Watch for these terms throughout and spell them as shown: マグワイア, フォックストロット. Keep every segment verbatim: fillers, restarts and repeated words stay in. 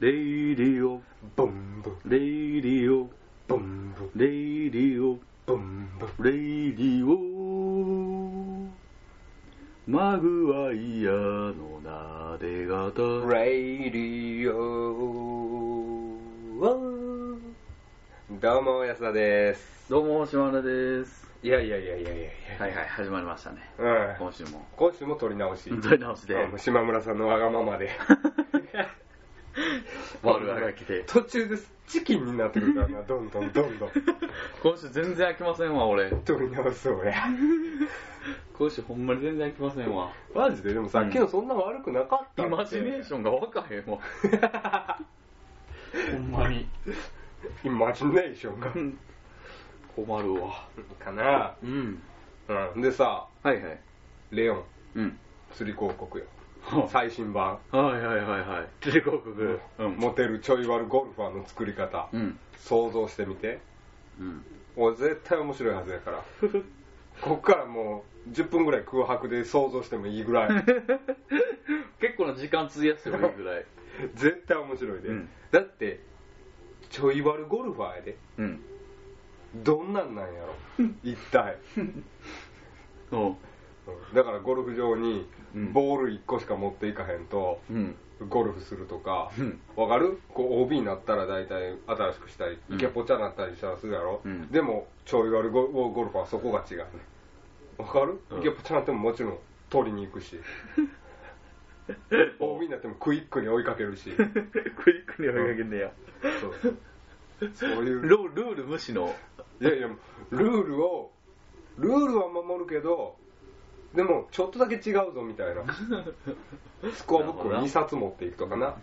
レイディオボンボレイディオボンボレイディオボンボレイディオマグワイアのなで方レイディオどうも安田です。どうも島田です。いやいやいやいやいやはいはい、始まりましたね、うん、今週も今週も撮り直し撮り直しで島村さんのわがままでボールが来て途中でチキンになってくるからなどんどんどんどん今週全然飽きませんわ。俺撮り直す俺今週ほんまに全然飽きませんわマジで。でもさっきのそんな悪くなかった、うん、イマジネーションがわかへんわほんまにイマジネーションが困るわかな、うんうん、でさ、はいはい、レオン、うん、釣り広告よ最新版はいはいはいはい釣り広告、うん、モテるちょい悪ゴルファーの作り方、うん、想像してみて、うん、俺絶対面白いはずやからこっからもうじゅっぷんぐらい空白で想像してもいいぐらい結構な時間費やしてもいいぐらい絶対面白いで、うん、だってちょい悪ゴルファーやで、うん、どんなんなんやろ一体そうだからゴルフ場にボールいっこしか持っていかへんと、うん、ゴルフするとか、うん、わかる？こう オービー になったら大体新しくしたりイケポチャになったりしたらするやろ、うん、でもちょい悪ゴルフはそこが違うね。わかる？イケポチャになってももちろん取りに行くしオービー になってもクイックに追いかけるしクイックに追いかけんねや、うん、そうそうそういうルール無視のいやいやルールをルールは守るけどでもちょっとだけ違うぞみたいなスコアブックをにさつ持っていくとかな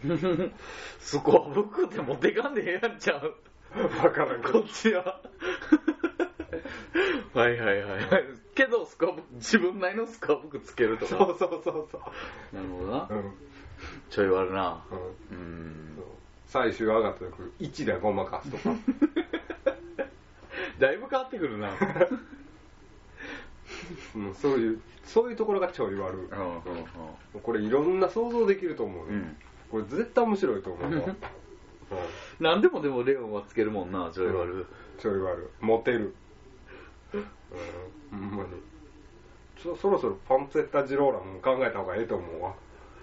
スコアブックって持っていかんでええやんちゃうバカなこっちははいはいはいけどスコアブック自分なりのスコアブックつけるとかそうそうそうそうなるほどな、うん、ちょい悪な、うん、うーん最終上がった時いちでごまかすとかだいぶ変わってくるなもうそういうそういうところがちょい悪い、うんうん、これいろんな想像できると思う、うん、これ絶対面白いと思う、うん、何でもでもレオンはつけるもんなちょい悪い、うん、ちょい悪いモテるうん、うん、そ, そろそろパンツェッタジローラも考えた方がええと思うわ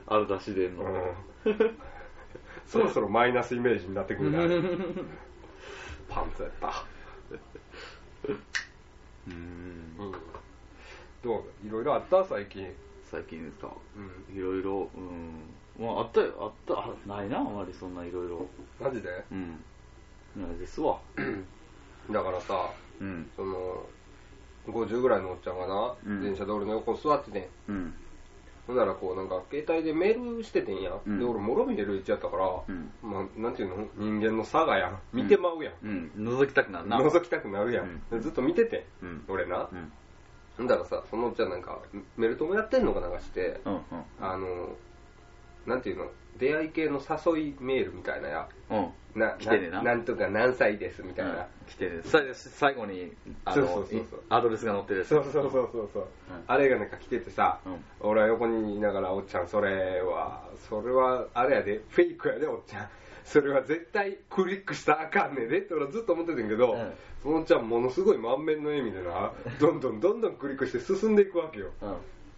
ある出しでんの、うんそろそろマイナスイメージになってくるなパンツやったうーん、うん、どういろいろあった最近最近ですか、うん、いろいろ、うん、まああったよあったないなあまりそんないろいろマジでうんないですわだからさ、うん、そのごじゅうぐらいのおっちゃんがな、うん、電車で俺の横に座ってて、うんほんならこうなんか携帯でメールしててんや、うん、で俺もろみでるいちやったから、うん、まあなんていうの人間の差がやん見てまうやん、うんうん、覗きたくなるな覗きたくなるやん、うん、ずっと見てて、うん、俺な、うん、ほんだらさそのうちはなんかメルトもやってんのかなんかして、うんうん、あのなんていうの出会い系の誘いメールみたいなや、うん、な, 来てねな な, なんとか何歳ですみたいな、うん、来てね最後にあのそうそうそうそうアドレスが載ってるそうそうそうそうそう、うん、あれがなんか来ててさ、うん、俺は横にいながらおっちゃんそれはそれはあれやでフェイクやでおっちゃんそれは絶対クリックしたらあかんねんでって俺はずっと思っててんけど、うん、そのおっちゃんものすごい満面の笑みでなどんどんどんどんクリックして進んでいくわけよ、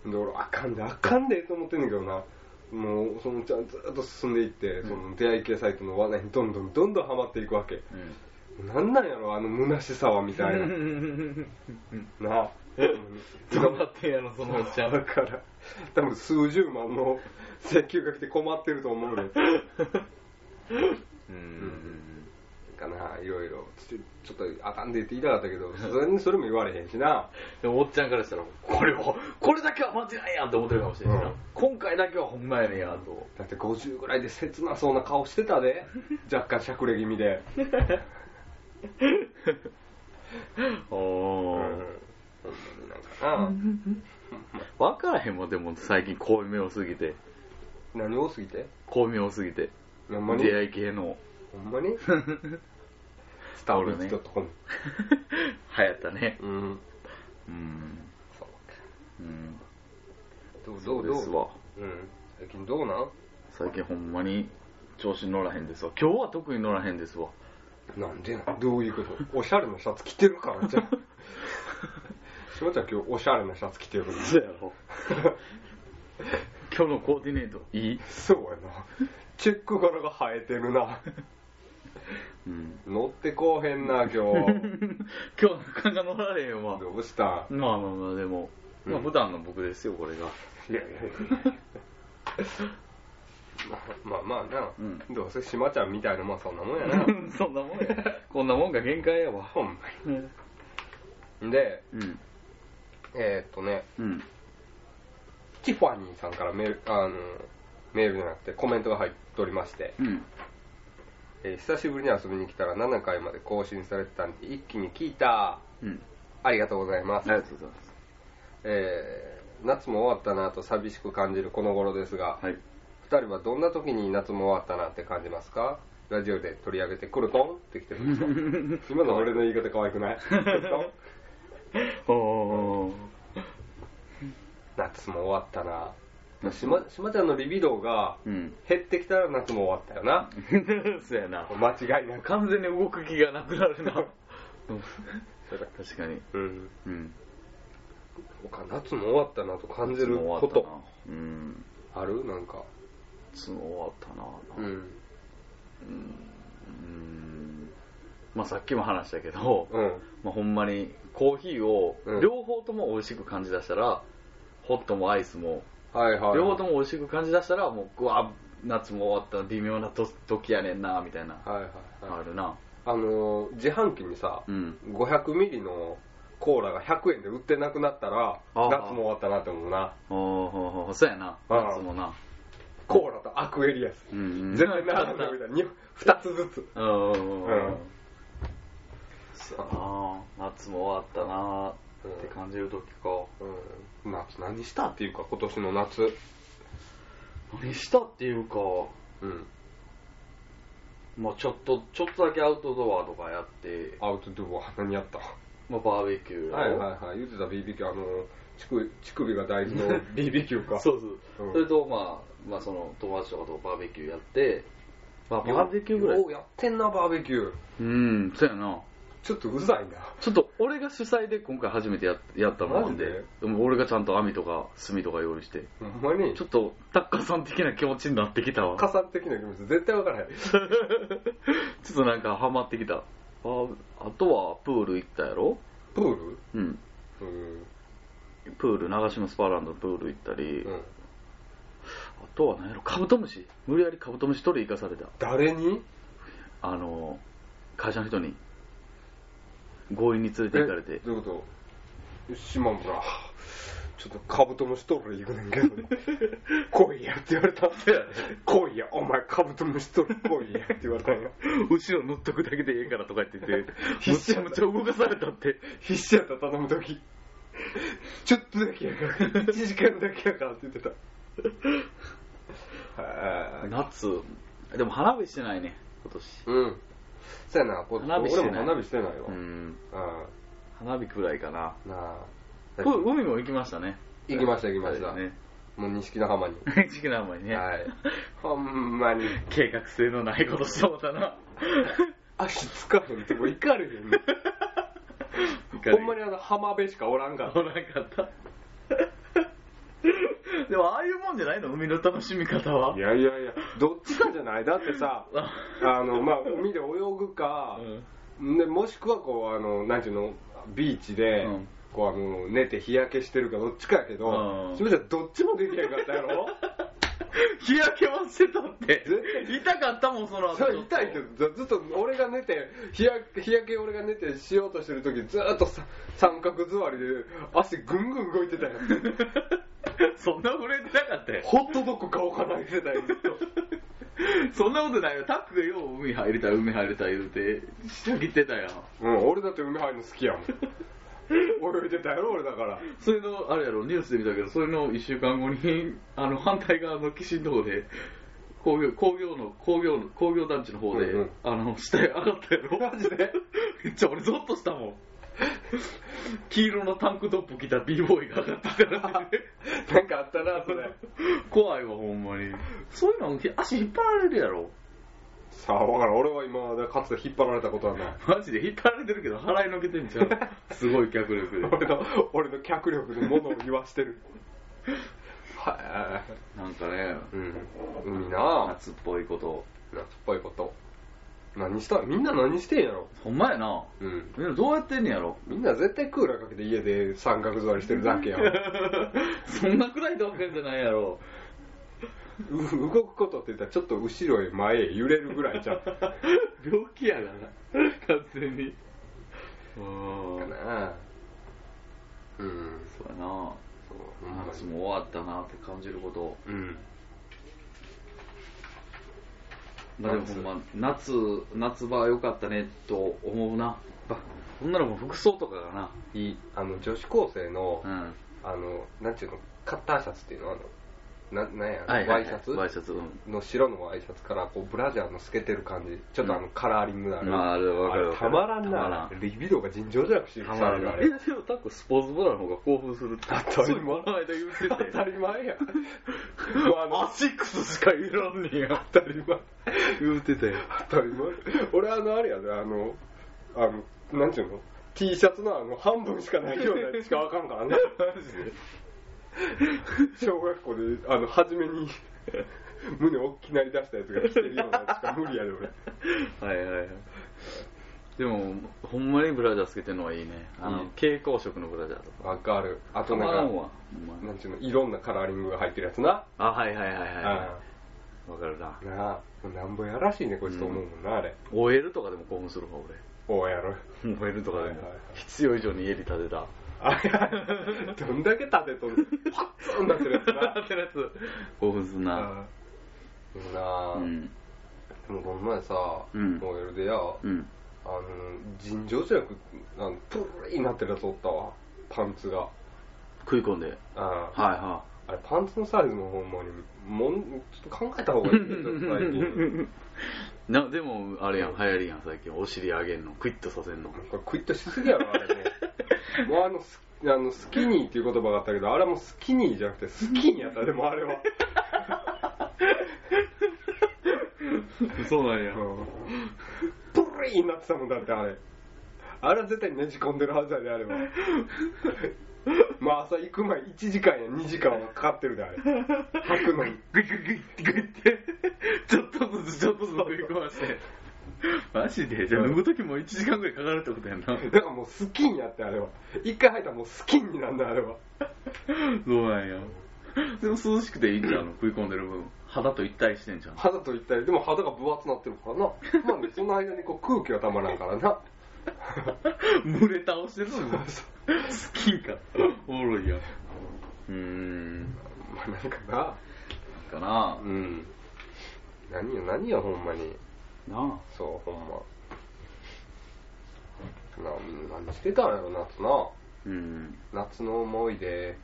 うん、で俺あかんであかんでと思ってんねんけどなもうそのちゃんずっと進んでいって、うん、その出会い系サイトの罠にどんどんどんどんハマっていくわけ、うん、なんなんやろあの虚しさはみたいななあどうなってんやろそのおっちゃんだから多分数十万の請求が来て困ってると思うねうんかないろいろちょっとあかんでって言いたかったけどさすがにそれも言われへんしなでもおっちゃんからしたらこれはこれだけは間違いやんと思ってるかもしれないな、うん、今回だけはほんまやねんやとだってごじゅうぐらいで切なそうな顔してたで若干しゃくれ気味でおー、うん、なんかな分からへんもんでも最近巧妙すぎて何多すぎて巧妙すぎて出会い系のほんまにスタオルにちょっとこん流行ったねうんうんそうかうんどうどうどうですわうん最近どうなん最近ほんまに調子乗らへんですわ。今日は特に乗らへんですわ。なんでな、どういうこと？おしゃれなシャツ着てるからじゃん。しもちゃん今日おしゃれなシャツ着てるから。そうやろ。今日のコーディネートいい？そうやな。チェック柄が生えてるな。うん、乗ってこうへんな今日。今日なかなか乗られへんわ。どうした？まあまあまあでも、うん、まあ普段の僕ですよこれが。いやいやいや。まあまあな、うん、どうせ島ちゃんみたいなもんそんなもんやな。そんなもんや。こんなもんが限界やわ。ほんまに。うん、で、うん、えー、っとね、うん、ティファニーさんからメール、あのメールじゃなくてコメントが入っておりまして、うんえー、久しぶりに遊びに来たらななかいまで更新されてたんで一気に聞いた、うん。ありがとうございます。ありがとうございます。えー、夏も終わったなと寂しく感じるこの頃ですが。はい。ふたりはどんな時に夏も終わったなって感じますか？ラジオで取り上げてクルトンってきてるんですか？今の俺の言い方可愛くない？クルトンおー、うん、夏も終わったな。しま、しまちゃんのリビドーが減ってきたら夏も終わったよな。そうやな、間違いなく完全に動く気がなくなるな。確かに、うんうん、夏も終わったなと感じること、うん、ある？なんか夏も終わったなぁ、うんうん、まあさっきも話したけど、うんまあ、ほんまにコーヒーを両方とも美味しく感じだしたら、うん、ホットもアイスも、はいはいはい、両方とも美味しく感じだしたらもう、うわ夏も終わった微妙なと時やねんなみたいな、はいはいはい、あるな。あのー、自販機にさ、うん、ごひゃくミリのコーラがひゃくえんで売ってなくなったら夏も終わったなって思うな。ああそうやな、夏もな。コーラとアクエリアス、うんうん、全然なかったみたいにふたつずつ、うんうん、あ夏も終わったなって感じる時か、うん、夏何したっていうか今年の夏何したっていうか、うん、まあちょっとちょっとだけアウトドアとかやって。アウトドア何やった？まあ、バーベキュー、はいはいはい、言ってた ビービーキュー、 あの乳首、乳首が大事の ビービーキュー か。そうそう、うん、それとまあ、まあ、その友達とかとバーベキューやって、まあ、バーベキューぐらいやってんな。バーベキュー、うーん、そうやな。ちょっとうざいな。ちょっと俺が主催で今回初めて や, やったもん で, で, でも俺がちゃんと網とか炭とか用意して、ほんまにちょっとタッカーさん的な気持ちになってきたわ。タッカーさん的な気持ち絶対わからない。ちょっとなんかハマってきた。あ, あとはプール行ったやろ。プール、うん、うん、プール、長島スパーランドのプール行ったり、うん、あとは何やろ、カブトムシ、無理やりカブトムシ取り行かされた。誰に？あの会社の人に強引に連れて行かれて。どういうこと？島村ちょっとカブトムシ取り行くねんけど来いやって言われた。来いやお前カブトムシ取り来いやって言われたんや。後ろ乗っとくだけでええからとか言ってて必死やった。むちゃむちゃ動かされたって。必死やった。頼むときちょっとだけやからいちじかんだけやからって言ってた。夏でも花火してないね今年。うんそうやな、こ花火してない。俺も花火してないわ。うんあ花火くらいかな。なあ海も行きましたね。行きました行きました、ね、もう錦の浜に錦の浜にね、はい、ほんまに計画性のないことしてもたな。足つかへんってもう行かれへんね。ほんまにあの浜辺しかおらんかった。おらんかった。でもああいうもんじゃないの海の楽しみ方は。いやいやいやどっちかじゃない。だってさあの、まあ、海で泳ぐか、うん、でもしくはこうあのなんていうのビーチで、うんこうあの寝て日焼けしてるかどっちかやけど、しもちゃんどっちもできへんかったやろ。日焼けはしてたって痛かったもんその後。それ痛いってずっと俺が寝て日焼け、日焼け俺が寝てしようとしてる時ずっと三角座りで足ぐんぐん動いてたやん。そんな震えてなかったよ。ホットドッグ買おうかなってたやん。そんなことないよ。タックでよう海入りたい海入りたい言うて下着てたやん。うん俺だって海入るの好きやもん。泳いでたやろ俺だから。それのあれやろニュースで見たけどそれのいっしゅうかんごにあの反対側の岸の方で工業工業の工業の工業団地の方で、うんうん、あの下へ上がったやろマジで。めっちゃ俺ゾッとしたもん。黄色のタンクトップ着た B ボーイが上がったから、ね、なんかあったなそれ。怖いわほんまに。そういうの足引っ張られるやろ。さあ分からん、俺は今までかつて引っ張られたことはない。マジで引っ張られてるけど払いのけてんちゃうすごい脚力で俺の俺の脚力で物を言わしてるはい、なんかね、うん、いいな、夏っぽいこと、夏っぽいこと、何した、みんな何してんやろ。ほんまやな、うん、みんなどうやってんねやろ。みんな絶対クーラーかけて家で三角座りしてるだけやんそんなくらいで分かるんじゃないやろ動くことって言ったらちょっと後ろへ前へ揺れるぐらいじゃん病気やな完全にかな。うん、そうやな、そう、うん、話も終わったなって感じること。うん、まあ、でもほんま夏、夏場は良かったねと思うな。そんなのも服装とかがないい、あの女子高生の、うん、あのなんていうの、カッターシャツっていうの、あのな、なんや、はいはいはい、ワイシャツ、ワイシャツ、うん、の白のワイシャツからこうブラジャーの透けてる感じ、ちょっとあのカラーリングがある、うん、あれたまらんな、リビドーが尋常じゃなくしてる。え、でもタックスポーツボーラーの方が興奮するって当たり前言ってて当たり前やアシックスしかいらんねや当たり前言ってたよ当たり前俺あのあれやで、あのあのなんちゅうの T シャツのあの半分しかないようなしかわかんからねマジで小学校であの初めに胸大きなり出したやつが着てるようなやつか無理やで俺はいはいはい。でもほんまにブラジャーつけてるのはいいね、あの、うん、蛍光色のブラジャーとかわかる。あとなんかなんちゅうの、いろんなカラーリングが入ってるやつな。あ、はいはいはいはいわかるな。なあ、なんぼやらしいねこいつと思うもんな、うん、あれ オーエル とかでも興奮するわ俺。 オーエル オーエル とかでも、はいはいはい、必要以上に家に建てたどんだけ立てとるパッツンなってるやつなってるやつ興奮すんな。でもな、うん、でもこの前さ、うん、オーエル でや、うん、あの尋常じゃなくプルリーなってるやつおったわ。パンツが食い込んで、あ、はいはい、あれパンツのサイズもほんまにもん、ちょっと考えた方がいいんだよ最近な。でもあれやん、流行りやん最近、お尻上げんの、クイッとさせんの。クイッとしすぎやろあれねもうあのス、あのスキニーっていう言葉があったけど、あれもスキニーじゃなくてスキンやった。でもあれはそうなんや、プルリーになってたもんだってあれ。あれは絶対ねじ込んでるはずだねあれはまあ朝行く前いちじかんやにじかんはかかってるであれ履くのにグイグイグイってグイってちょっとずつちょっとずつ食い込ましてマジで。じゃあ脱ぐ時もいちじかんぐらいかかるってことやんな。だからもうスキンやってあれは、一回履いたらもうスキンになるんだあれは。そうなんや。でも涼しくていいんじゃん、食い込んでる分肌と一体してんじゃん。肌と一体、でも肌が分厚なってるからなまあね、その間にこう空気がたまらんからな群れ倒してるのもスキンかおもろいや。うーん、まあ、なんかななんかな、うん、何よ何よほんまになあ。そうほんまなあ、みんな何してたんやろ夏な。うん、夏の思い出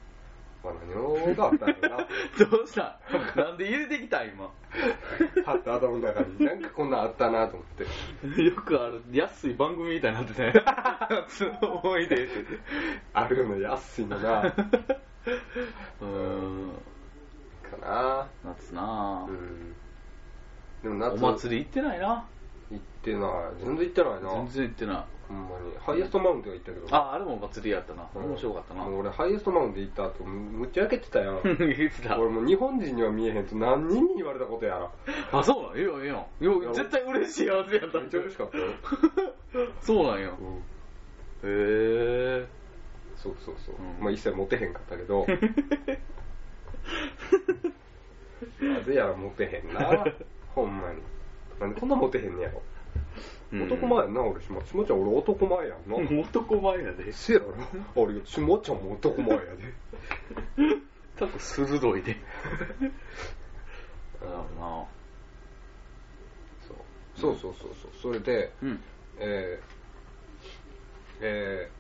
は何があったんやろなどうしたなんで入れてきた今あった頭の中になんかこんなんあったなと思ってよくある安い番組みたいになってたよ夏の思い出ってあるの安いのなうーんかな夏なあ。うん、でも夏お祭り行ってないな。行ってない、全然行ってないな。全然行ってないほんまに。ハイエストマウンテンは行ったけど、ああ、あれもお祭りやったな、うん、面白かったな。俺ハイエストマウンテン行った後むっちゃ焼けてたやん俺もう日本人には見えへんと何人に言われたことやあ、そうなん、いいよいいよ、絶対嬉しいやつやった。めっちゃ嬉しかったよそうなんや、うん、へえ、そうそうそう、うん、まあ一切モテへんかったけどなぜやらモテへんなほんまに。なんでこんなモテへんねやろ、うん、男前やんな俺。しもちゃん俺男前やんな男前やで。せやろ俺しもちゃんも男前やで多分鋭いでだろうな。そう、うん、そうそうそうそう。それで、うん、えーえ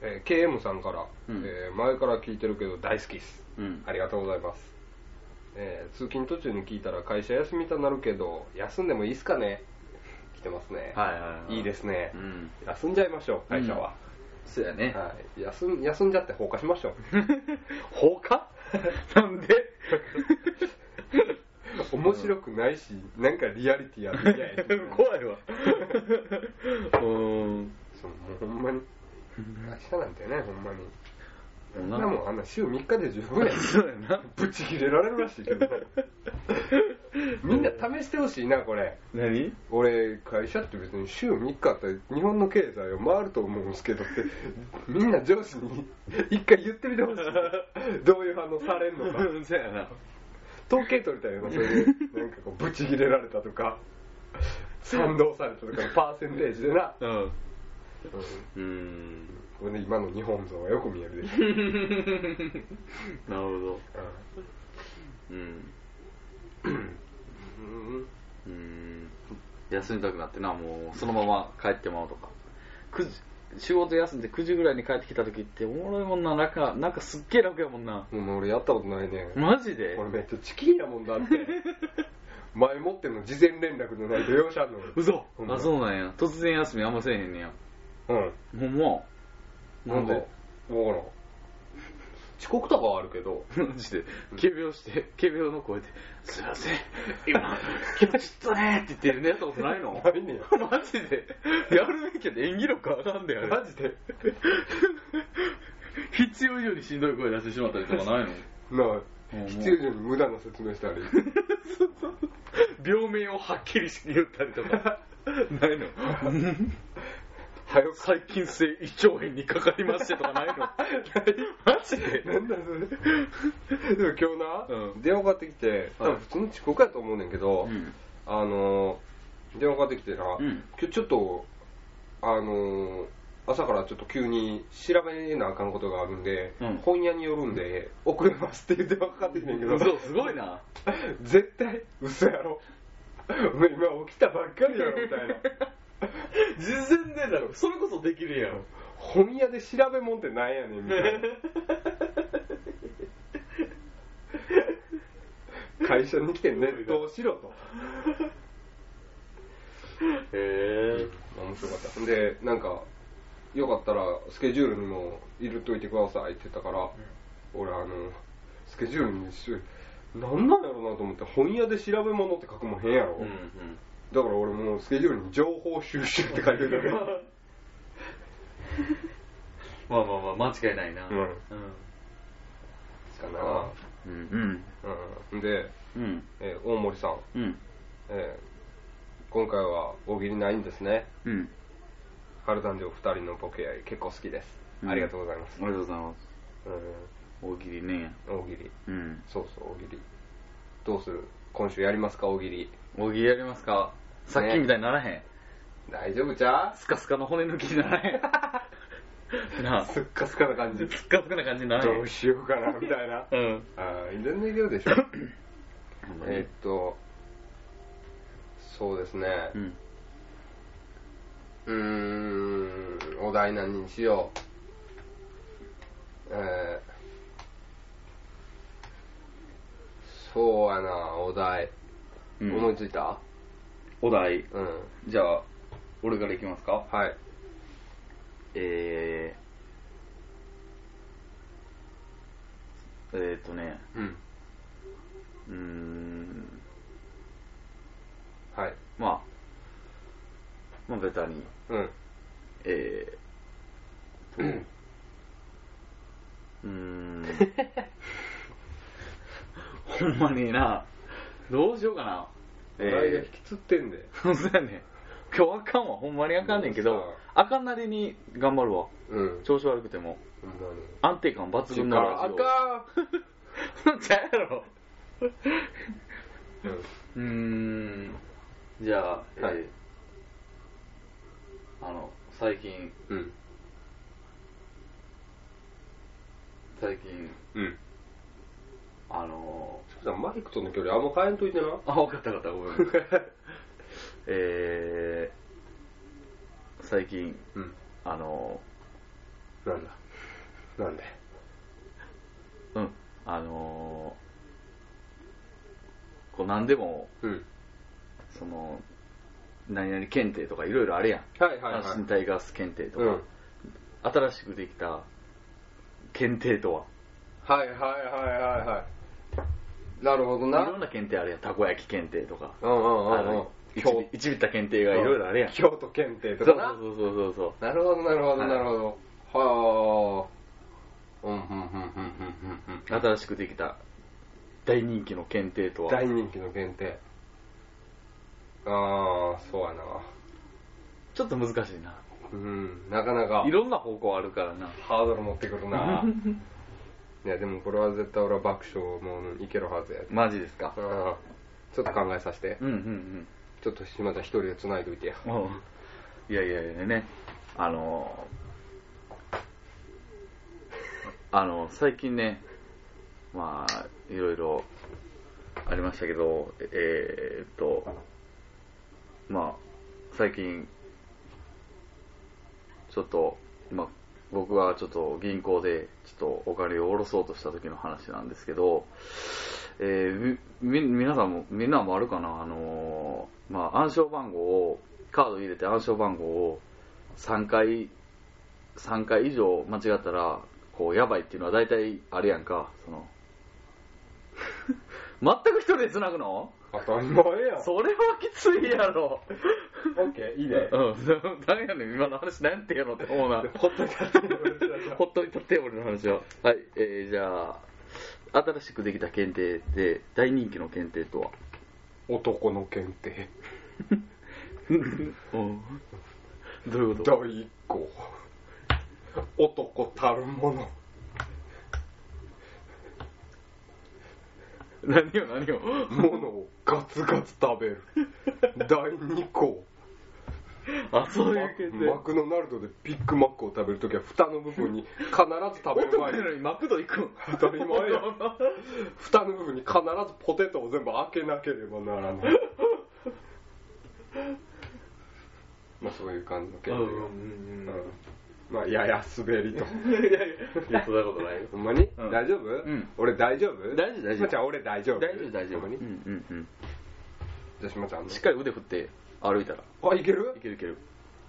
ーえー、ケーエム さんから、うん、えー、前から聞いてるけど大好きっす、うん、ありがとうございます。えー、通勤途中に聞いたら会社休みとなるけど休んでもいいっすかね、来てますね、はいはいはい、いいですね、うん、休んじゃいましょう会社は、うん、そうやね、はい、休, 休んじゃって放火しましょう放火なんで面白くないし、うん、なんかリアリティあるみたいな怖いわうーん、そう、もうほんまに明日なんてね、ほんまにな、もうあんな週みっかで十分やんそうやな、ぶち切れられましたけどみんな試してほしいな、これ。何？俺、会社って別に週みっかあったら日本の経済を回ると思うんですけどってみんな上司に一回言ってみてほしいどういう反応されんのかそうやな、統計取りたいよな、そういうなんかこうブチ切れられたとか賛同されたとかのパーセンテージでな、うんうん、これね、今の日本像がよく見えるでしょなるほど、うんうん、休みたくなってな、もうそのまま帰ってまうとか、くじ仕事休んでくじぐらいに帰ってきた時っておもろいもんな、なんか、なんかすっげえ楽やもんな。もう俺やったことないね。マジで？俺めっちゃチキンやもんだって前もっての事前連絡のないと容赦あるの。嘘。あ、そうなんや。突然休みあんませえへんねや。うん。ほんま。なんで？わからん。遅刻とかはあるけど、マジで仮病して仮病の声ですいません今今日ちょっとねって言ってるねやったことないの？ないねやマジでやるべきやで、演技力上がんだよねマジで必要以上にしんどい声出してしまったりとかないの？ない、必要以上に無駄な説明したりそうそう、病名をはっきり言ったりとかないのはよ細菌性胃腸炎にかかりましてとかないのマジでなんだそれでも今日な、うん、電話かかってきて、多分普通の遅刻やと思うねんけど、うん、あの電話かかってきてな、うん、今日ちょっとあの朝からちょっと急に調べなあかんことがあるんで、うん、本屋に寄るんで遅れますっていう電話かかってきてんけど、うん、そうすごいな絶対嘘やろ今起きたばっかりやろみたいな事前でだろ、それこそできるやん。本屋で調べもんってなんやねんみたいな会社に来てネットをしろとへえ、面白かった。で、なんかよかったらスケジュールにも入れといてくださいって言ったから、うん、俺あのスケジュールにしなんなんやろうなと思って、本屋で調べ物って書くも変やろ、うんうん、だから俺もスケジュールに情報収集って書いてるからまあまあまあ間違いないな、うんうん、かな、うんうん、で、うん、えー、大森さん、うん、えー、今回は大喜利ないんですね、うん、春男女ふたりのボケ合い結構好きです、うん、ありがとうございます。ありがとうございます、うん、大喜利ね、大喜利、うん、そうそう、大喜利どうする？今週やりますか？大喜利。大喜利やりますか？さっきみたいにならへん、ね、大丈夫ちゃう？スカスカの骨抜きにならへんなあ、スッカスカな感じスッカスカな感じにならへん、どうしようかなみたいなうん。ああ、全然いけるでしょえっとそうですね、うん、うーん、お題何にしよう、えーそうやな、お題、うん、思いついたお題、うん、じゃあ俺からいきますか。はい、えーえーっとね、うんうーん、はい、まあまあベタに、うん、えーっとうーんほんまにな、どうしようかな、お題が引きつってんで、えー、そうやね、今日あかんわ、ほんまにあかんねんけど、あかんなりに頑張るわ、うん、調子悪くても、うん、安定感抜群なラジオ、あかんちゃうやろうーん、じゃあ、はい、えー、あの、最近、うん、最近、うん、あのー、マリックとの距離あんま変えんといてな。あ、分かった分かった、ごめんえー、最近、うん、あのー、なんだなんでうん、あのー、こう何でも、うん、その何々検定とかいろいろあるやん、はいはいはい、身体ガス検定とか、うん、新しくできた検定とは、はいはいはいはいはい、なるほどな。いろんな検定あるやん、たこ焼き検定とか、うんうんうんうん、いちびった検定がいろいろあるやん、京都検定とかな。そうそうそうそう。なるほどなるほどなるほど。はあ。うんうんうんうんうん。新しくできた大人気の検定とは。大人気の検定。ああ、そうやな。ちょっと難しいな。うん、なかなか。いろんな方向あるからな。ハードル持ってくるな。いやでもこれは絶対俺は爆笑もういけるはずや。マジですか。あちょっと考えさせて。うんうんうん。ちょっと島田一人で繋いでおいてや。いやいやいやね、あのあの最近ね、まあいろいろありましたけど、えー、っとまあ最近ちょっとまあ。僕はちょっと銀行でちょっとお金を下ろそうとした時の話なんですけど、えー、み、皆さんも、みんなもあるかな、あのー、まあ暗証番号を、カード入れて暗証番号をさんかい、さんかい以上間違ったら、こう、やばいっていうのは大体あるやんか、その、全く一人で繋ぐの？当たり前やん。それはきついやろ。オッケー、いいね。うん。何やねん、今の話なんてやろって思うな。ほっといたって、ほっといたって、俺の話は。はい、えー、じゃあ、新しくできた検定で、大人気の検定とは？男の検定。うん。どういうこと？第一項。男たるもの。何を何を物をガツガツ食べるだいにこうあ、そういう系でマクドナルドでビッグマックを食べるときは蓋の部分に必ず食べる前にのにマクド行くん当たり前や蓋の部分に必ずポテトを全部開けなければならないまあそういう感じの系で、うんうん、まあやや滑りといやいやいやそんなことないよほんまに、うん、大丈夫、うん、俺大丈夫大丈夫大丈夫島ちゃん俺大丈夫大丈夫大丈夫ほんまにうんうんうんじゃあ島ちゃん、ね、しっかり腕振って歩いたらあ、いけるいけるいける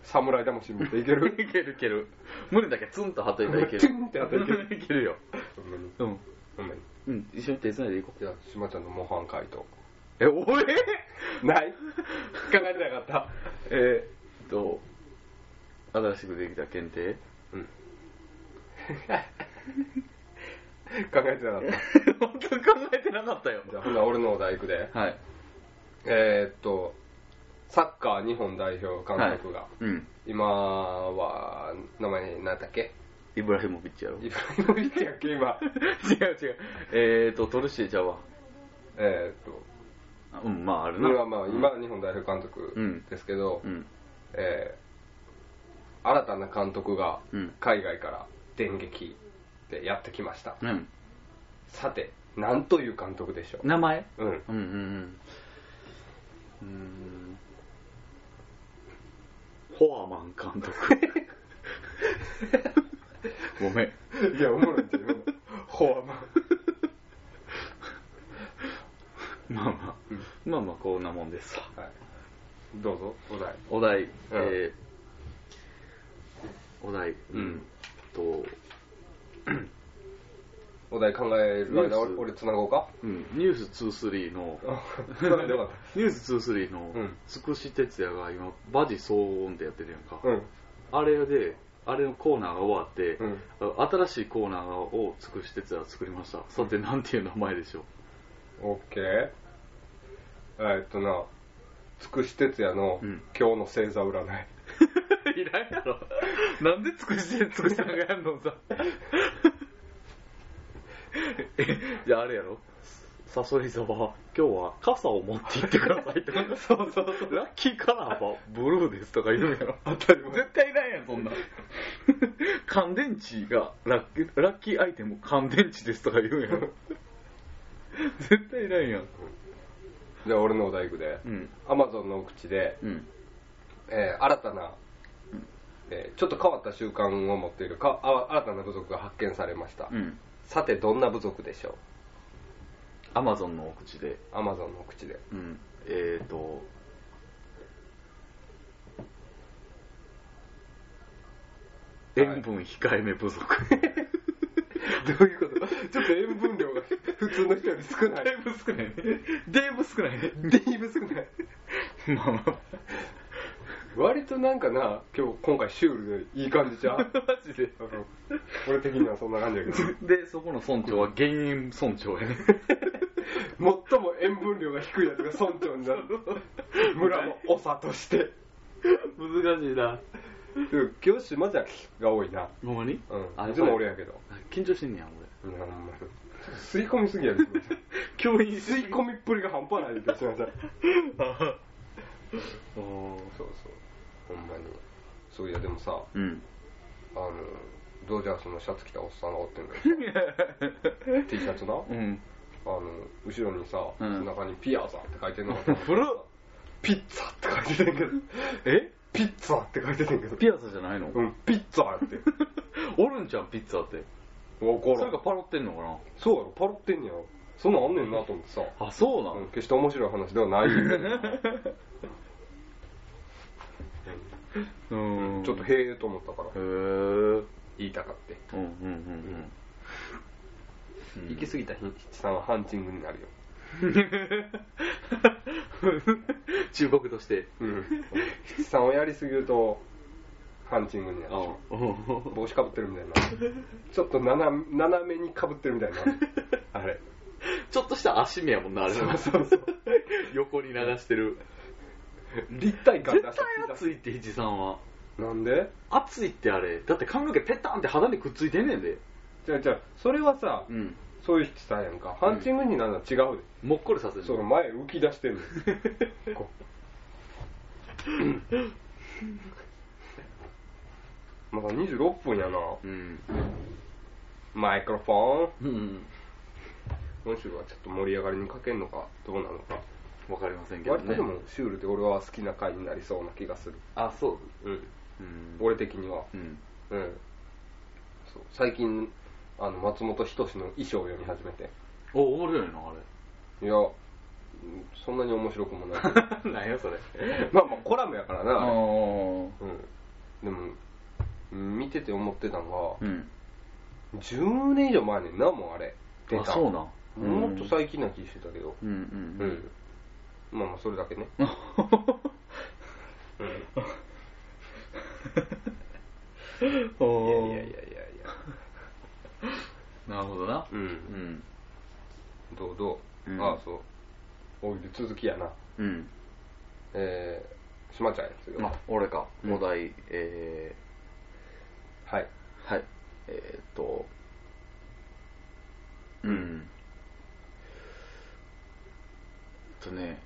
侍魂持っていけるいけるいける胸だけツンとはたいたらいけるツンってはたいたらいけるいけるよほんまにうんほんまにうん一緒に手繋いでいこうじゃあ島ちゃんの模範解答え、おえない考えてなかったえーっと新しくできた検定、うん、考えてなかった本当に考えてなかったよじゃあほんなら俺のお題いくで、はい、えー、っとサッカー日本代表監督が、はいうん、今は名前何だったっけイブラヒモビッチやろイブラヒモビッチやっけ今違う違うえー、っとトルシエちゃうわえー、っとあうんまああるな、まあ、今日本代表監督ですけど、うんうんえー新たな監督が海外から電撃でやってきました、うん、さて何という監督でしょう名前、うん、うんうんうんうんホアマン監督ごめんいやおもろいって言うのホアマンまあまあ、うん、まあまあこんなもんです、はい、どうぞお題お題、うんえーお題、うん、とお題考える間俺つなごうか、うん、ニュースにじゅうさんのニュースにじゅうさんのつくし哲也が今バジ騒音ってやってるやんか、うん、あれであれのコーナーが終わって、うん、新しいコーナーをつくし哲也が作りましたさてなんていう名前でしょう OK えっとなつくし哲也の、うん、今日の星座占いいらんやろなんでつくしつくしさんがやんのさじゃああれやろさそり座は今日は傘を持って行ってくださいってそうそうそうラッキーカラーはブルーですとか言うやろ当たり前絶対いらんやんそんな乾電池がラッキー、ラッキーアイテム乾電池ですとか言うやろ絶対いらんやんじゃあ俺のお題句で、うん、Amazon の奥地で、うんえー、新たなえー、ちょっと変わった習慣を持っているか新たな部族が発見されました、うん、さてどんな部族でしょうアマゾンのお口でアマゾンのお口で、うん、えーと塩分控えめ部族、はい、どういうことちょっと塩分量が普通の人より少ない。だいぶ少ないね。だいぶ少ないね。だいぶ少ない。まあまあ。割となんかな、今日今回シュールでいい感じじゃん。マジで。俺的にはそんな感じだけど。で、そこの村長は減塩村長やね。最も塩分量が低いやつが村長になる。村の長として。難しいな。今日島ちゃんが多いな。ほんまに？うん。あ、いつも俺やけど。緊張してんねや俺。うん、吸い込みすぎやで。吸い込みっぷりが半端ないでしょ。そうそう。ほんまに。そういやでもさ、うん、あのドジャースのシャツ着たおっさんがおってんのよ。T シャツな。うん。あの後ろにさ、うん、中にピアーザーって書いてんのか。古っ。ピッツァって書いてんけど。え？ピッツァって書いててんけど。ピアスじゃないの？うん、ピッツァって。おるんちゃん、ピッツァって。分からん。それがパロってんのかな？そうやろ、パロってんねやろ。そんなんあんねんなと思ってさ。あ、そうなの？決して面白い話ではない。うん。ちょっとへえと思ったから。へえ。言いたかって。うんうんうんうん。行き過ぎたヒッチさんはハンチングになるよ。中国として、うん、七三をやりすぎるとハンチングになる。帽子かぶってるみたいな。ちょっと斜 め, 斜めにかぶってるみたいな。あれ。ちょっとした足目やもんなあれ。そうそうそう。横に流してる。立体感出して。絶対熱いって七三は。なんで？熱いってあれ。だって髪の毛ペタンって肌にくっついてんねんで。じゃあじゃあそれはさ。うん。そういう人さやんか。ハンチングになるのは違うで、うん、もっこりさせる。そう、前浮き出してるのまだにじゅうろっぷんやな、うん、マイクロフォン、うん、今週はちょっと盛り上がりに欠けんのかどうなのか分かりませんけどね。割とでもシュールで俺は好きな回になりそうな気がする。あ、そう、うんうん、俺的には、うんうん、そう最近あの松本人志の衣装を読み始めて。お、面白いなあれ。いや、そんなに面白くもない。何よそれ。まあまあコラムやからな。あれ、うん、でも見てて思ってたのが、うん、じゅうねん以上前ねんなもうあれ出た。あ、そうな。もっと最近な気してたけど。うんうんうん。うん、まあまあそれだけね。うん、いやいやいやいや。なるほどな。うんうん。どうどう。うん、ああそう。おいで続きやな。うん。えー、しまちゃんですよ。あ、俺か。お題、うん、えー、はいはいえー、っとうん、うん、えっとね、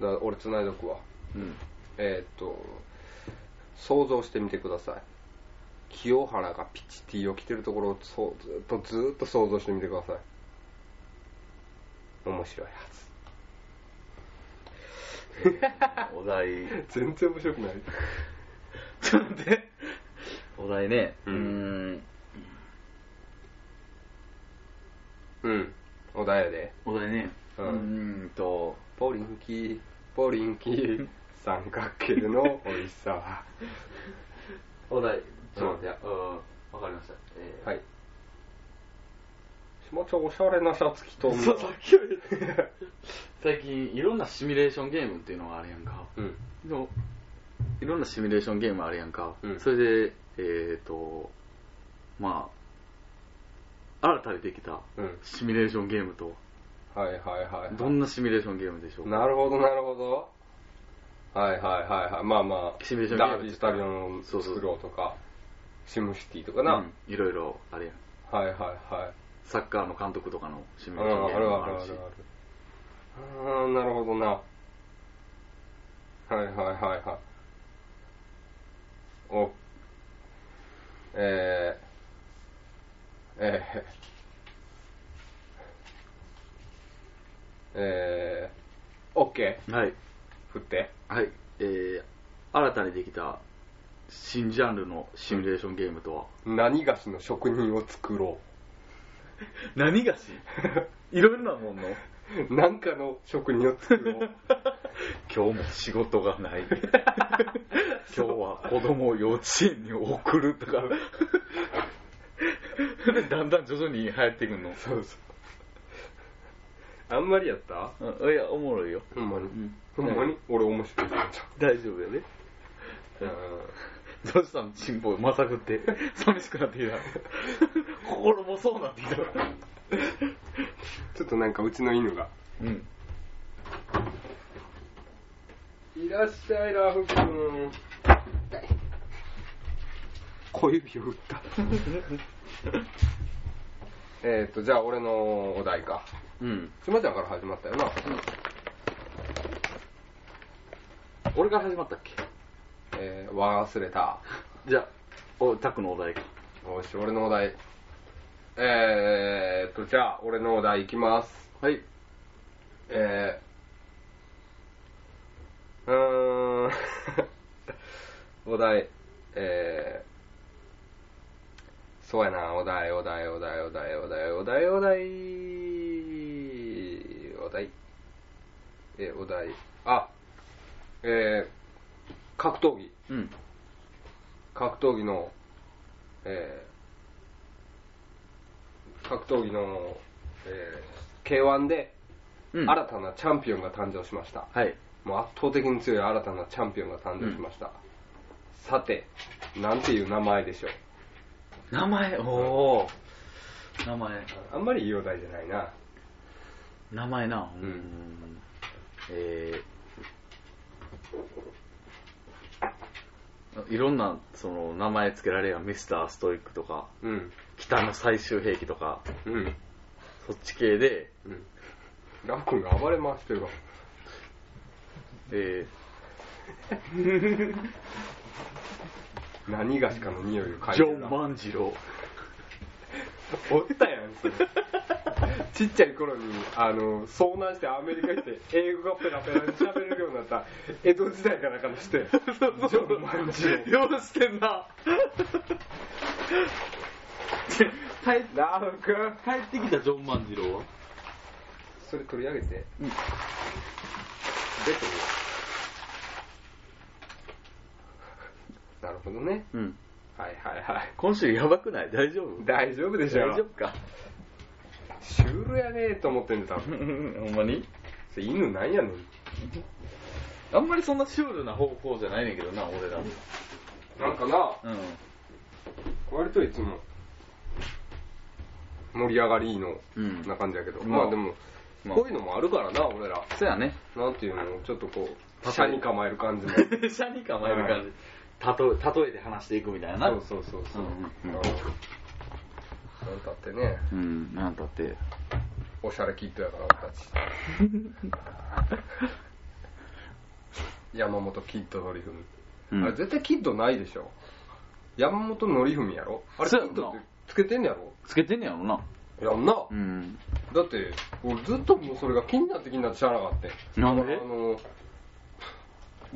うん、だ俺繋いどくわ。うん。えー、っと想像してみてください。清原がピチティを着てるところをそうずっとずーっと想像してみてください。面白いはず、えー、お題全然面白くないちょっと待って、お題ね、うん、うーん、うん、お題やで、お題ね、うん、うーんとポリンキーポリンキー三角形の美味しさはお題ちょっと待って、うん、わかりました、えー、はい。しまちゃんおしゃれなシャツ着とんの。そう、さっきより最近いろんなシミュレーションゲームっていうのがあるやんか、うん、でもいろんなシミュレーションゲームあるやんか、うん、それでえーとまあ新たにできたシミュレーションゲームと、うん、はいはいはい、はい、どんなシミュレーションゲームでしょうか。なるほどなるほど、はいはいはいはい、まあまあシミュレーションゲームダービースタリオンの作ろうとかシムシティとかな、うん、いろいろあれやん、はいはいはい、サッカーの監督とかのシミュレーションゲームもあるし、ああなるほどな、はいはいはいはい、おえー、えー、えー、オッケー、はい、振って、はい、えー、新たにできた新ジャンルのシミュレーションゲームとは、何菓子の職人を作ろう。何菓子いろいろなもんの何かの職人を作ろう今日も仕事がない今日は子供を幼稚園に送るとかだんだん徐々に流行っていくの。そうそう。あんまりやった？うん、いやおもろいよ。ほんまに。うん、ほんまに、うん、俺面白いじゃん。大丈夫やね。どうしたのチンポまさぐって寂しくなってきた。心もそうなってきた。ちょっとなんかうちの犬が。うん。いらっしゃいラフくん。小指を打った。えっとじゃあ俺のお題か。うん。つまちゃんから始まったよな。うん、俺から始まったっけ？えー、忘れた。じゃあおタクのお題か。よし俺のお題。えーっとじゃあ俺のお題いきます。はい。えー、うーんお題えー。そうやな、お題お題お題お題お題お題お題お題えお題あえー、格闘技、うん、格闘技のえー、格闘技の、えー、ケーワン で新たなチャンピオンが誕生しました、うん、はいもう圧倒的に強い新たなチャンピオンが誕生しました、うん、さてなんていう名前でしょう。名前おー名前あんまりいいお題じゃないな。名前なうん、うん、えー、いろんなその名前つけられるやん。ミスターストイックとか、うん、北の最終兵器とか、うん、そっち系で、うん、ラフ君が暴れ回してるわ。えー何がしかの匂いを嗅いでた。ジョン万次郎おったやんそれ。ちっちゃい頃にあの遭難してアメリカ行って英語がペラペラに喋れるようになった江戸時代かなんかのしてそうそうジョン万次郎ようしてんな。ラフ君帰ってきたジョン万次郎はそれ取り上げて、うん、出てる。なるほどね、うん、はいはいはい。今週やばくない？大丈夫？大丈夫でしょ。大丈夫か。シュールやねーと思ってんで多分。ほんまに？犬なんやねん。あんまりそんなシュールな方向じゃないねんけどな、俺ら。なんかな、うん、割といつも盛り上がりの、うん、な感じやけど、うん、まあでも、まあ、こういうのもあるからな、俺ら。そうやね。なんていうの、ちょっとこう車に構える感じの。車に構える感じ。たと例えて話していくみたいな。そうそうそうそう。うんうんうん、なんたってね。うん、なんたって。おしゃれキッドやから俺たち。山本キッドのりふみ、うん。あれ絶対キッドないでしょ。山本のりふみやろ。あれキッドってつけてんやろ。つけてんやろな。やんな。うん、だって俺ずっともうそれが気になって気になってしゃあなかった。なんで？あの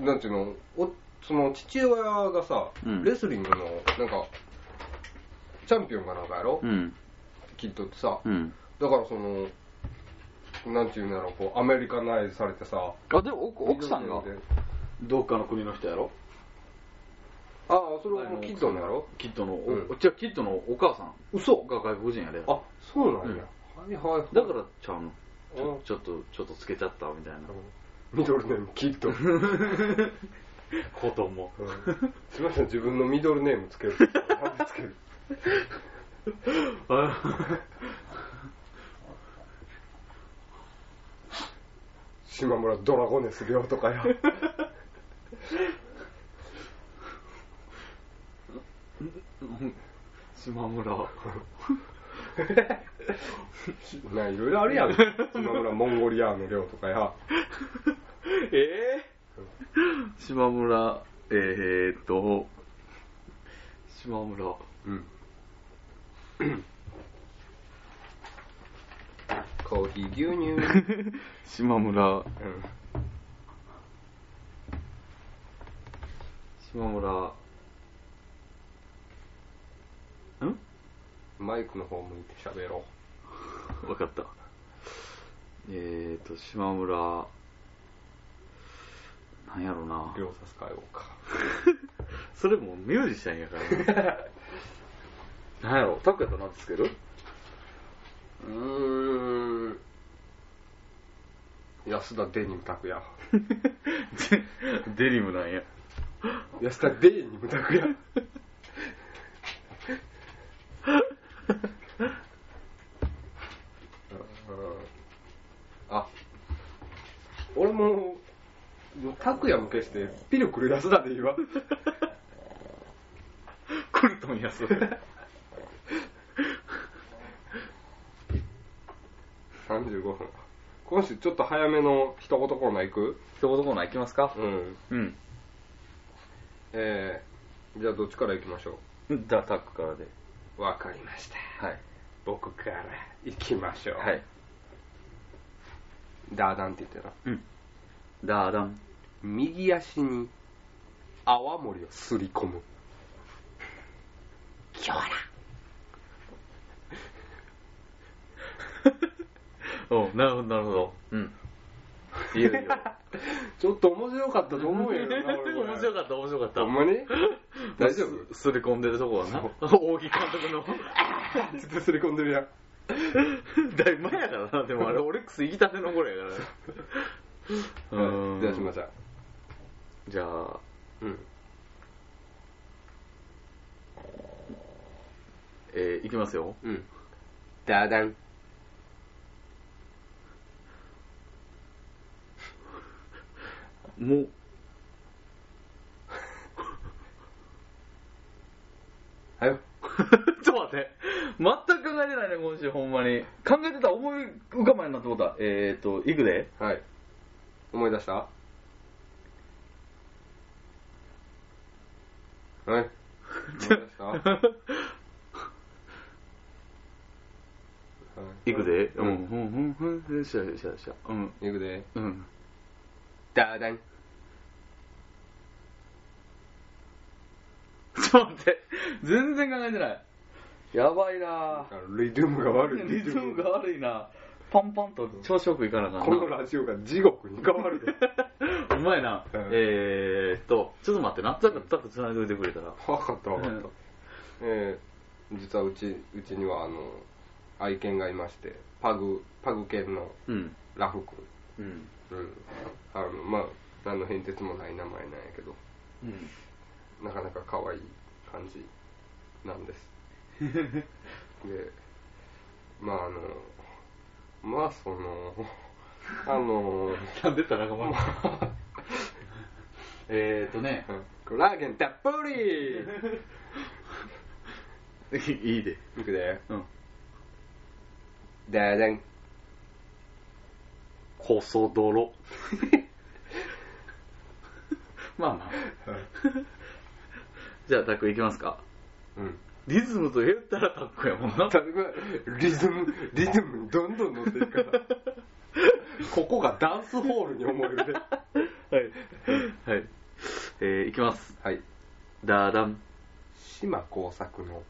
なんていうの。おその父親がさ、うん、レスリングのなんかチャンピオンかなんかやろ、うん、キッドってさ、うん、だからそのなんていうんだろうこうアメリカナイズされてさ、あでも奥さんがどっかの国の人やろ、ああそれはもうキッドのやろ、キッドのお、うん、じゃキッドのお母さん、嘘が外国人やで、あそうなんや、うん、はいはい、はい、だからちゃうの、ちょ、ちょっとちょっとつけちゃったみたいな、ミドルネームキッド。子供、うん、すみません自分のミドルネームつける。なんでつける？島村ドラゴネス病とかよ。島村。ないろいろあるやん。島村モンゴリアの病とかや。えー？島村えー、っと島村うんコーヒー牛乳島村、うん、島村うんマイクの方向いて喋ろう。分かった。えー、っと島村なんやろな。両サスカイウォーカー。それもミュージシャンやから、ね。何やろ、タクやったら何つける？うーん、安田デニムタクや。デニムなんや。安田デニムタクや。あ、俺もタクヤも消してピルクル安田でいいわ。クルトン安田。さんじゅうごふん。今週ちょっと早めの一言コーナー行く？一言コーナー行きますか？うん。うん。えー、じゃあどっちから行きましょう？じゃあタクからで。わかりました。はい。僕から行きましょう。はい。ダーダンって言ってた。うん。ダーダン。右足に泡盛をすり込む。キョラ。お、なるほどなるほど。うん。いやいや。ちょっと面白かったと思うよな。面白かった面白かった。ほんまに？大丈夫？すり込んでるとこはな。大木監督のずっとすり込んでるやん。だいぶ前やからな。でもあれオリックス行きたての頃やから。うん。じゃあしましょう。じゃあ、うん。えー、いきますよ。うん。ダダン。もう。はよ。ちょっと待って。全く考えてないね、今週、ほんまに。考えてた、思い浮かばないなってことだ。えーと、いくで。はい。思い出した？はい。思い出した？はい。いくで。うん、うん、うん、うん。よしゃ、よしゃ、よしゃ。うん。いくで。うん。ダーダン。ちょっと待って、全然考えてない。やばいなぁ。リズムが悪い。リズムが悪いな。パンパンと調子よくいかなかった。このラジオが地獄に変わるで。うまいな。うん、えーっと、ちょっと待ってな。ザクザク繋いでおいてくれたら。わかったわかった。えー、実はうち、うちにはあの、愛犬がいまして、パグ、パグ犬のラフ君。うん。うん。あの、まあ、何の変哲もない名前なんやけど、うん、なかなか可愛い感じなんです。で、まああの、まあその、あの、なんでったら仲間、えーっとね、コラーゲンたっぷりいいで、いくで、うん。だーだん。こそ泥。まあまあ。はい、じゃあ、タックいきますか。うん。リズムと言ったらタックやもんな。リズム、リズムにどんどん乗っていくから。ここがダンスホールに思えるで。はい。はい。えー、いきます。はい。ダーダン。島耕作の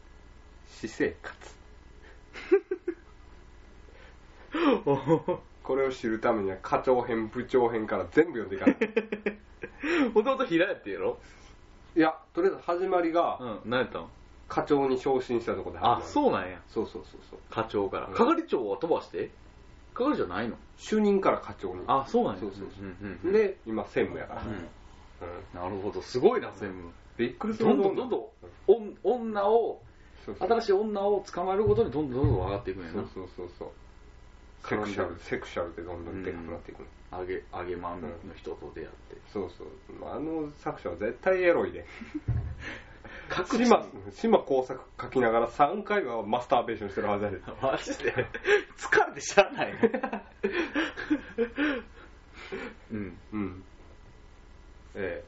私生活。おお。これを知るためには課長編、部長編から全部読んでいかない。もともと平やってやろ？いや、とりあえず始まりが、うん、何やったの？課長に昇進したとこで始まる。あ、そうなんや。そうそうそうそう。課長から。係長は飛ばして？係長じゃないの？主任から課長に。あ、そうなんや。そうそうそう。うんうん、で、今専務やから。うんうん、なるほど、すごいな専務。びっくりする。どんどんどんどん女を、そうそう、新しい女を捕まえることにどんどんどんどん上がっていくんやな。そうそうそうそう。セクシャル、セクシャルでどんどんでかくなっていくの。あげ、あげマンの人と出会って。そうそう。あの作者は絶対エロいで。島、島工作書きながらさんかいはマスターベーションしてるはずやで。マジで疲れてしゃあないね。うん。うん。え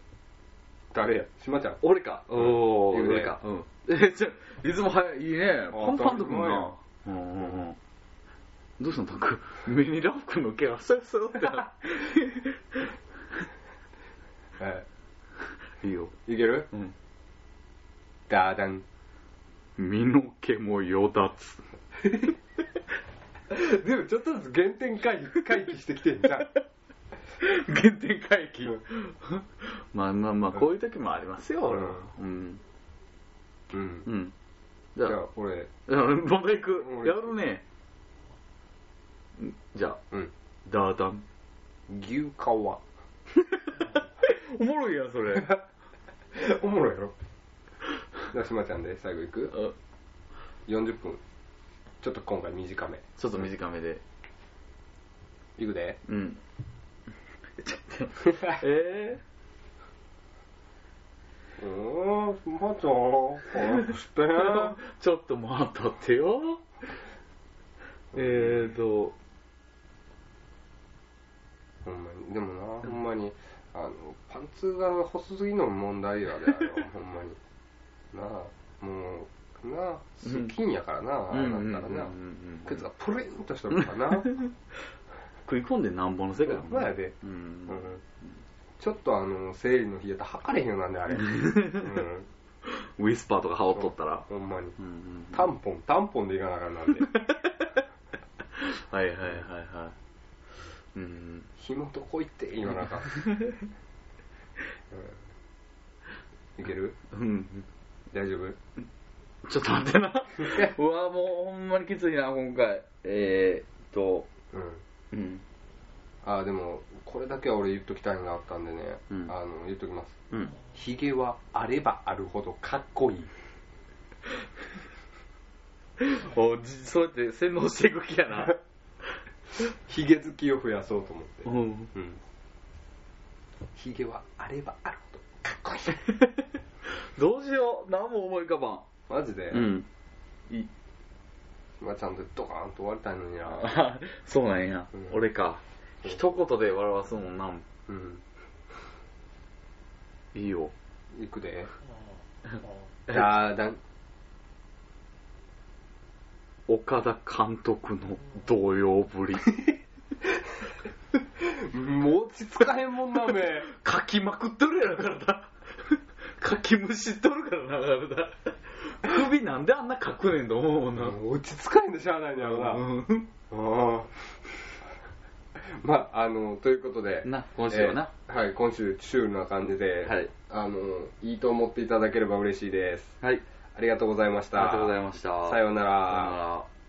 ー、誰や？島ちゃん。俺か。おー、うん、俺か。うん。え、じゃリズム早い。いいね。パンパンとくんな。うんうんうん。どうしたのタク、目にラフ君の毛がそよそよってなっていいよ、いける？うん。ダダン、身の毛もよだつ。でもちょっとずつ原点回帰、回帰してきてんじゃん。原点回帰。まあまあまあ、こういう時もありますよ。俺はうんうん、うん、じゃあ俺僕行くやるね。じゃあ、うん、ダータン牛革おもろいやんそれおもろいやろ。じゃあ島ちゃんで最後いく。よんじゅっぷんちょっと今回短め、ちょっと短めでいくで。うん。えーうーん、すまちゃん、早くしてちょっと待ったってよ。えーとほんまに、でもな、ほんまにあのパンツが細すぎの問題やで、あれはほんまになあ、もうなあ、スキンやからな、あれだったらな、靴がプリンとしたのかな食い込んでなんぼの世界だもんね。まあやで、うん、うんちょっとあの生理の日やったら測れへんよなんであれ、うん、ウィスパーとか羽織っとったらほんまに、うんうんうん、タンポンタンポンでいかなあかんなんではいはいはいはい、うん、紐どこ行っていいのなんか、うん、いける、うん、大丈夫。ちょっと待ってなうわもうほんまにきついな今回。えーっとうん、うん、ああでもこれだけは俺言っときたいのがあったんでね、うん、あの言っときます、うん、ヒゲはあればあるほどかっこいいおそうやって洗脳していく気やなヒゲ好きを増やそうと思って、うんうん、ヒゲはあればあるほどかっこいいどうしよう、何も思い浮かばんマジで、うん、いまあ、ちゃんとドカーンと終わりたいのになそうなんや、うん、俺か一言で笑わすもんな。うん。いいよ。いくで。じゃあだ。岡田監督の動揺ぶり。もう落ち着かへんもんなめ。かきまくっとるやろ体。かきむしっとるからな体。首なんであんなかくねんと思うもんな。落ち着かへんでしゃあないんやろな。うん。ああ。まあ、あのということでな今週はな、えー、はい、今週シュールな感じで、はい、あのいいと思っていただければ嬉しいです。はい、ありがとうございました。ありがとうございました。さようなら。